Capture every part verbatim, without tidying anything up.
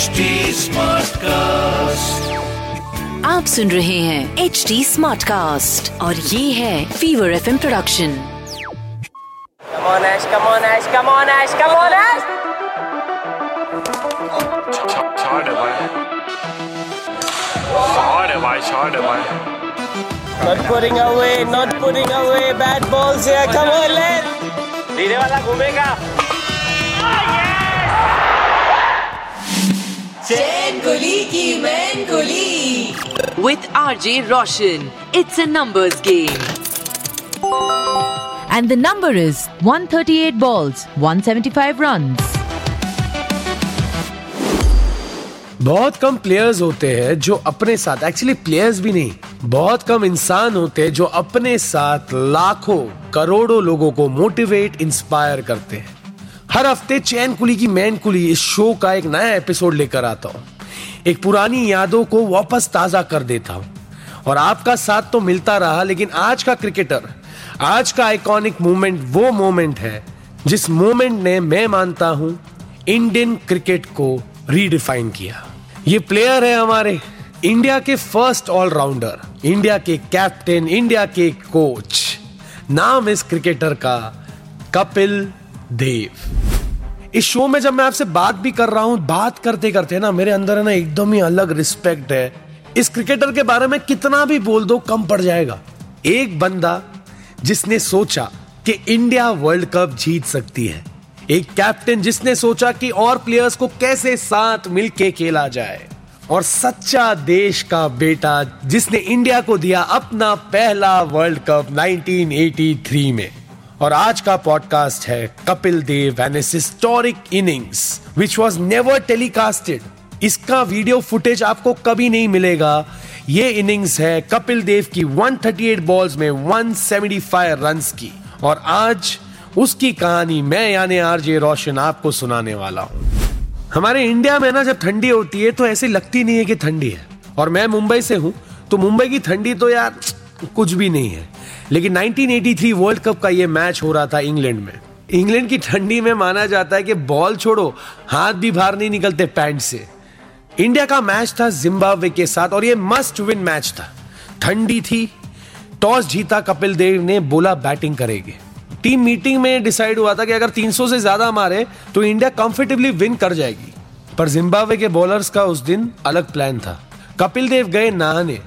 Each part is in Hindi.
एच डी स्मार्टकास्ट, आप सुन रहे हैं एच डी स्मार्टकास्ट और ये है Fever F M production. Come on, Ash, come on, Ash, come on, Ash, come on, Ash. Tired am I? Tired am I? Tired am I? Not putting away, not putting away bad balls here. Come on, let. धीरे वाला घूमेगा. चैन गुली की मैन गुली with R J Roshan. It's a numbers game. And the number is one thirty-eight balls, one seventy-five runs. बहुत कम प्लेयर्स होते हैं जो अपने साथ, एक्चुअली प्लेयर्स भी नहीं, बहुत कम इंसान होते हैं जो अपने साथ लाखों करोड़ों लोगों को मोटिवेट इंस्पायर करते हैं। हर हफ्ते चैन कुली की मैन कुली इस शो का एक नया एपिसोड लेकर आता हूँ, एक पुरानी यादों को वापस ताज़ा कर देता हूँ और आपका साथ तो मिलता रहा, लेकिन आज का क्रिकेटर, आज का आइकॉनिक मोमेंट वो मोमेंट है जिस मोमेंट ने, मैं मानता हूँ, इंडियन क्रिकेट को रीडिफाइन किया। ये प्लेयर है हमारे इंडिया के फर्स्ट ऑलराउंडर, इंडिया के कैप्टन, इंडिया के कोच। नाम इस क्रिकेटर का कपिल देव। इस शो में जब मैं आपसे बात भी कर रहा हूँ, बात करते करते ना मेरे अंदर है ना एकदम ही अलग रिस्पेक्ट है। इस क्रिकेटर के बारे में कितना भी बोल दो कम पड़ जाएगा। एक बंदा जिसने सोचा कि इंडिया वर्ल्ड कप जीत सकती है, एक कैप्टन जिसने सोचा कि और प्लेयर्स को कैसे साथ मिलके खेला जाए, और सच्चा देश का बेटा जिसने इंडिया को दिया अपना पहला world cup nineteen eighty three में। और आज का पॉडकास्ट है Kapil Dev and his historic innings which was never telecasted. इसका वीडियो फुटेज आपको कभी नहीं मिलेगा। ये इनिंग्स है कपिल देव की एक सौ अड़तीस बॉल्स में एक सौ पचहत्तर रन्स की, और आज उसकी कहानी मैं यानी आरजे रोशन आपको सुनाने वाला हूँ। हमारे इंडिया में ना जब ठंडी होती है तो ऐसी लगती नहीं है कि ठंडी है, और मैं मुंबई से हूँ तो मुंबई की ठंडी तो यार कुछ भी नहीं है। लेकिन nineteen eighty three world cup का ये मैच हो रहा था इंग्लैंड में। इंग्लैंड की ठंडी में माना जाता है कि बॉल छोड़ो, हाथ भी बाहर नहीं निकलते पैंट से। इंडिया का मैच था जिम्बाब्वे के साथ और ये मस्ट विन मैच था। ठंडी थी, टॉस जीता कपिल देव ने, बोला बैटिंग करेंगे। टीम मीटिंग में डिसाइड हुआ था कि अगर तीन सौ से ज्यादा मारे तो इंडिया कंफर्टेबली विन कर जाएगी, पर जिम्बाब्वे के बॉलर्स का उस दिन अलग प्लान था। कपिल देव गए नहाने,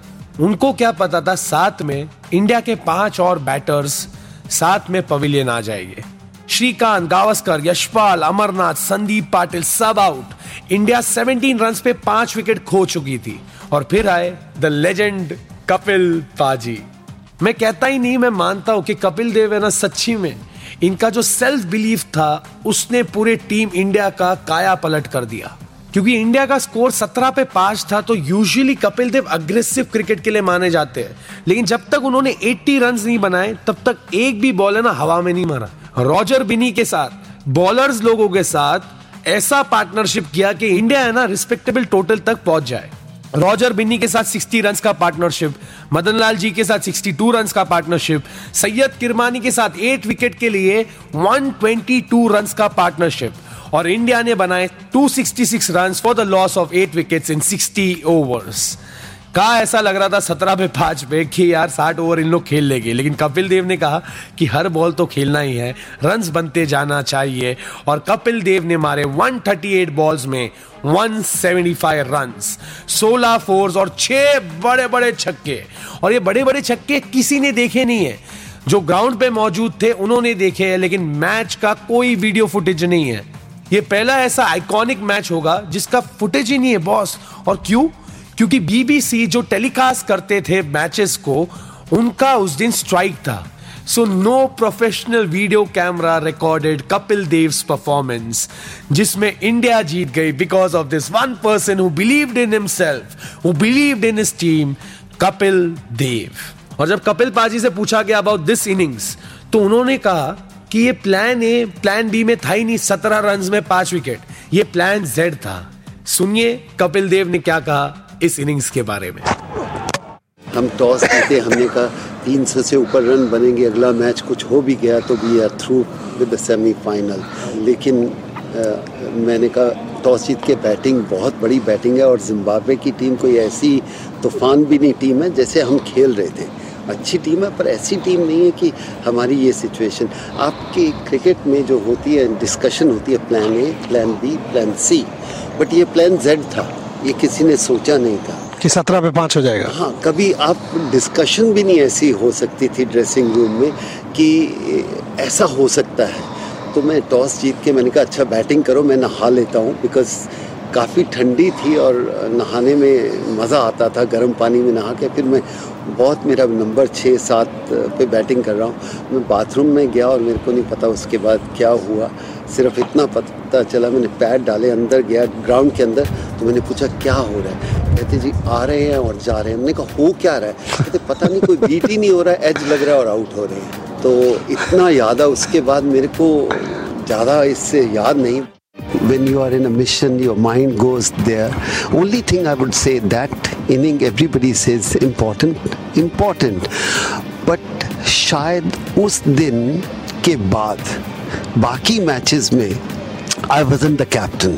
उनको क्या पता था साथ में इंडिया के पांच और बैटर्स साथ में पवेलियन आ जाएंगे। श्रीकांत, गावस्कर, यशपाल, अमरनाथ, संदीप पाटिल सब आउट। इंडिया सत्रह रन्स पे पांच विकेट खो चुकी थी और फिर आए द लेजेंड कपिल पाजी। मैं कहता ही नहीं, मैं मानता हूँ कि कपिल देव है ना, सच्ची में इनका जो सेल्फ बिलीफ था उसने पूरे टीम इंडिया का काया पलट कर दिया। क्योंकि इंडिया का स्कोर सत्रह पे पांच था तो usually Kapil Dev aggressive cricket के लिए माने जाते हैं, लेकिन जब तक उन्होंने अस्सी रन्स नहीं बनाए तब तक एक भी बॉल है ना हवा में नहीं मारा। रॉजर बिनी के साथ, बॉलर्स लोगों के साथ ऐसा पार्टनरशिप किया कि इंडिया है ना रिस्पेक्टेबल टोटल तक पहुंच जाए। रॉजर बिन्नी के साथ साठ रन्स का पार्टनरशिप, मदन लाल जी के साथ बासठ रन्स का पार्टनरशिप, सैयद किरमानी के साथ आठ विकेट के लिए एक सौ बाईस रन्स का पार्टनरशिप, और इंडिया ने बनाए दो सौ छियासठ runs for the loss of आठ विकेट्स इन साठ ओवर्स। का ऐसा लग रहा था सत्रह पे पांच पे कि यार साठ ओवर इन लोग खेल लेंगे, लेकिन कपिल देव ने कहा कि हर बॉल तो खेलना ही है, रन्स बनते जाना चाहिए, और कपिल देव ने मारे एक सौ अड़तीस बॉल्स में एक सौ पचहत्तर रन्स, सोलह फोर्स और छह बड़े बड़े छक्के। और ये बड़े बड़े छक्के किसी ने देखे नहीं है, जो ग्राउंड पे मौजूद थे उन्होंने देखे हैं, लेकिन मैच का कोई वीडियो फुटेज नहीं है। ये पहला ऐसा आइकॉनिक मैच होगा जिसका फुटेज ही नहीं है बॉस। और क्यों? क्योंकि बीबीसी जो टेलीकास्ट करते थे मैचेस को, उनका उस दिन स्ट्राइक था, so no professional video camera recorded Kapil Dev's performance, जिसमें इंडिया जीत गई because of this one person who believed in himself, who believed in his team, Kapil Dev. और जब कपिल पाजी से पूछा गया अबाउट दिस इनिंग्स तो उन्होंने कहा कि ये प्लान ए प्लान बी में था ही नहीं, सत्रह रन में पांच विकेट, ये प्लान जेड था। सुनिए कपिल देव ने क्या कहा इस इनिंग्स के बारे में। हम टॉस जीते, हमने कहा तीन सौ से ऊपर रन बनेंगे, अगला मैच कुछ हो भी गया तो भी are through with the semifinal. लेकिन मैंने कहा टॉस जीत के बैटिंग बहुत बड़ी बैटिंग है और जिम्बाब्वे की टीम कोई ऐसी तूफान भी नहीं टीम है जैसे हम खेल रहे थे। अच्छी टीम है पर ऐसी टीम नहीं है कि हमारी ये सिचुएशन। आपकी क्रिकेट में जो होती है डिस्कशन होती है plan A, plan B, plan C, but ये प्लान जेड था, ये किसी ने सोचा नहीं था कि सत्रह पे पाँच हो जाएगा। हाँ, कभी आप डिस्कशन भी नहीं ऐसी हो सकती थी ड्रेसिंग रूम में कि ऐसा हो सकता है। तो मैं टॉस जीत के मैंने कहा अच्छा बैटिंग करो, मैं नहा लेता हूँ, बिकॉज काफ़ी ठंडी थी और नहाने में मज़ा आता था, गर्म पानी में नहा के। फिर मैं बहुत मेरा नंबर छः सात पे बैटिंग कर रहा हूँ, मैं बाथरूम में गया और मेरे को नहीं पता उसके बाद क्या हुआ, सिर्फ इतना पता चला मैंने पैड डाले, अंदर गया ग्राउंड के अंदर, तो मैंने पूछा क्या हो रहा है, कहते जी आ रहे हैं और जा रहे हैं। हमने कहा हो क्या रहा है, कहते पता नहीं, कोई बीट ही नहीं हो रहा है, एज लग रहा है और आउट हो रहे हैं। तो इतना याद है, उसके बाद मेरे को ज़्यादा इससे याद नहीं। When you are in a mission, your mind goes there. Only thing I would say that inning everybody says important, important. But शायद उस दिन के बाद बाकी matches में I wasn't the captain.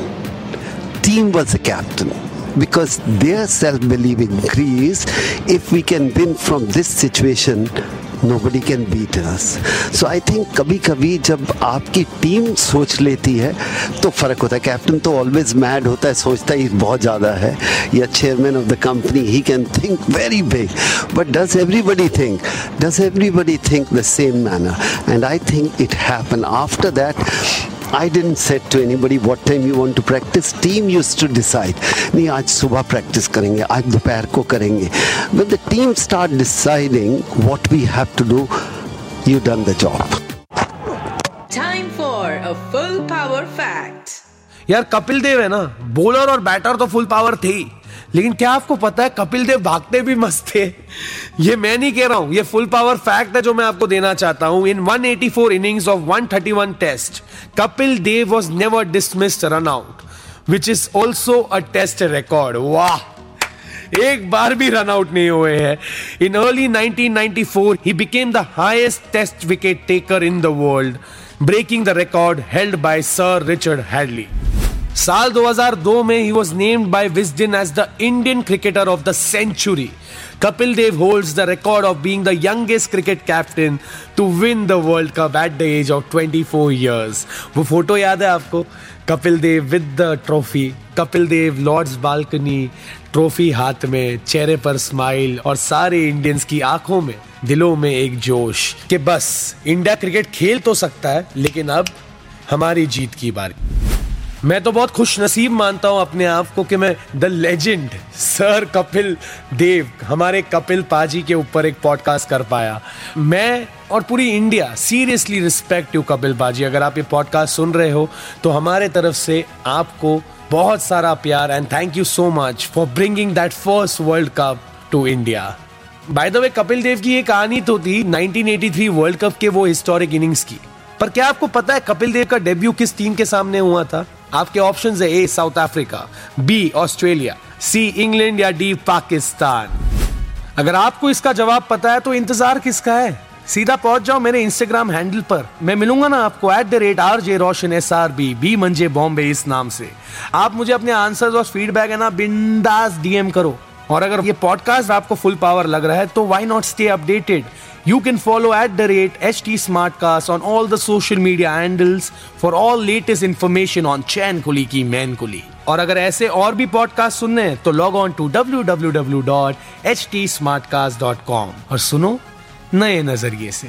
Team was the captain because their self-belief increased. If we can win from this situation, Nobody can beat us. So I think कभी कभी जब आपकी टीम सोच लेती है तो फ़र्क होता है। कैप्टन तो ऑलवेज मैड होता है, सोचता ही बहुत ज़्यादा है, या chairman of the company he can think very big, but does everybody think does everybody think the same manner? And I think it happen after that I didn't said to anybody what time you want to practice. Team used to decide. नहीं आज सुबह practice करेंगे, आज दोपहर को करेंगे. When the team start deciding what we have to do, you done the job. Time for a full power fact. यार कपिल देव है ना, बॉलर और बैटर तो फुल पावर थे, लेकिन क्या आपको पता है कपिल देव भागते भी मस्त थे? ये मैं नहीं कह रहा हूं, ये फुल पावर फैक्ट है जो मैं आपको देना चाहता हूं। In one hundred eighty-four innings of one hundred thirty-one test, Kapil Dev was never dismissed run out, which is also a test record. वाह, एक बार भी रन आउट नहीं हुए हैं। In early nineteen ninety-four he became the highest test wicket taker in the world, breaking the record held by sir Richard Hadlee. साल two thousand two में ही was named by Wisden as the Indian cricketer of the century. Kapil Dev holds the record of being the youngest cricket captain to win the world cup at the age of twenty-four years. वो फोटो याद है आपको, Kapil Dev with the trophy, Kapil Dev Lord's balcony, trophy हाथ में, चेहरे पर स्माइल और सारे इंडियंस की आंखों में, दिलों में एक जोश कि बस इंडिया क्रिकेट खेल तो सकता है, लेकिन अब हमारी जीत की बारी। मैं तो बहुत खुशनसीब मानता हूँ अपने आप को कि मैं the legend sir Kapil Dev, हमारे कपिल पाजी के ऊपर एक पॉडकास्ट कर पाया। मैं और पूरी India seriously respect you Kapil पाजी। अगर आप ये पॉडकास्ट सुन रहे हो तो हमारे तरफ से आपको बहुत सारा प्यार and thank you so much for bringing that first world cup to India. By the way, Kapil Dev की ये कहानी तो थी nineteen eighty-three वर्ल्ड कप के वो हिस्टोरिक इनिंग्स की, पर क्या आपको पता है कपिल देव का डेब्यू किस टीम के सामने हुआ था? आपके ऑप्शंस है A South Africa, B Australia, C England या डी पाकिस्तान। अगर आपको इसका जवाब पता है तो इंतजार किसका है? सीधा पहुंच जाओ मेरे इंस्टाग्राम हैंडल पर, मैं मिलूंगा ना आपको at the rate R J Roshan S R B B मंजे बॉम्बे इस नाम से। आप मुझे अपने आंसर्स और फीडबैक है ना बिंदास डीएम करो। और अगर ये पॉडकास्ट आपको फुल पावर लग रहा है तो why not stay updated? You can follow at the rate H D SmartCast on all the social media handles for all latest information on Chain Kuli Ki Main Kuli. और अगर ऐसे और भी पॉडकास्ट सुनने हैं तो log on to w w w dot h t smartcast dot com और सुनो नए नजरिए से।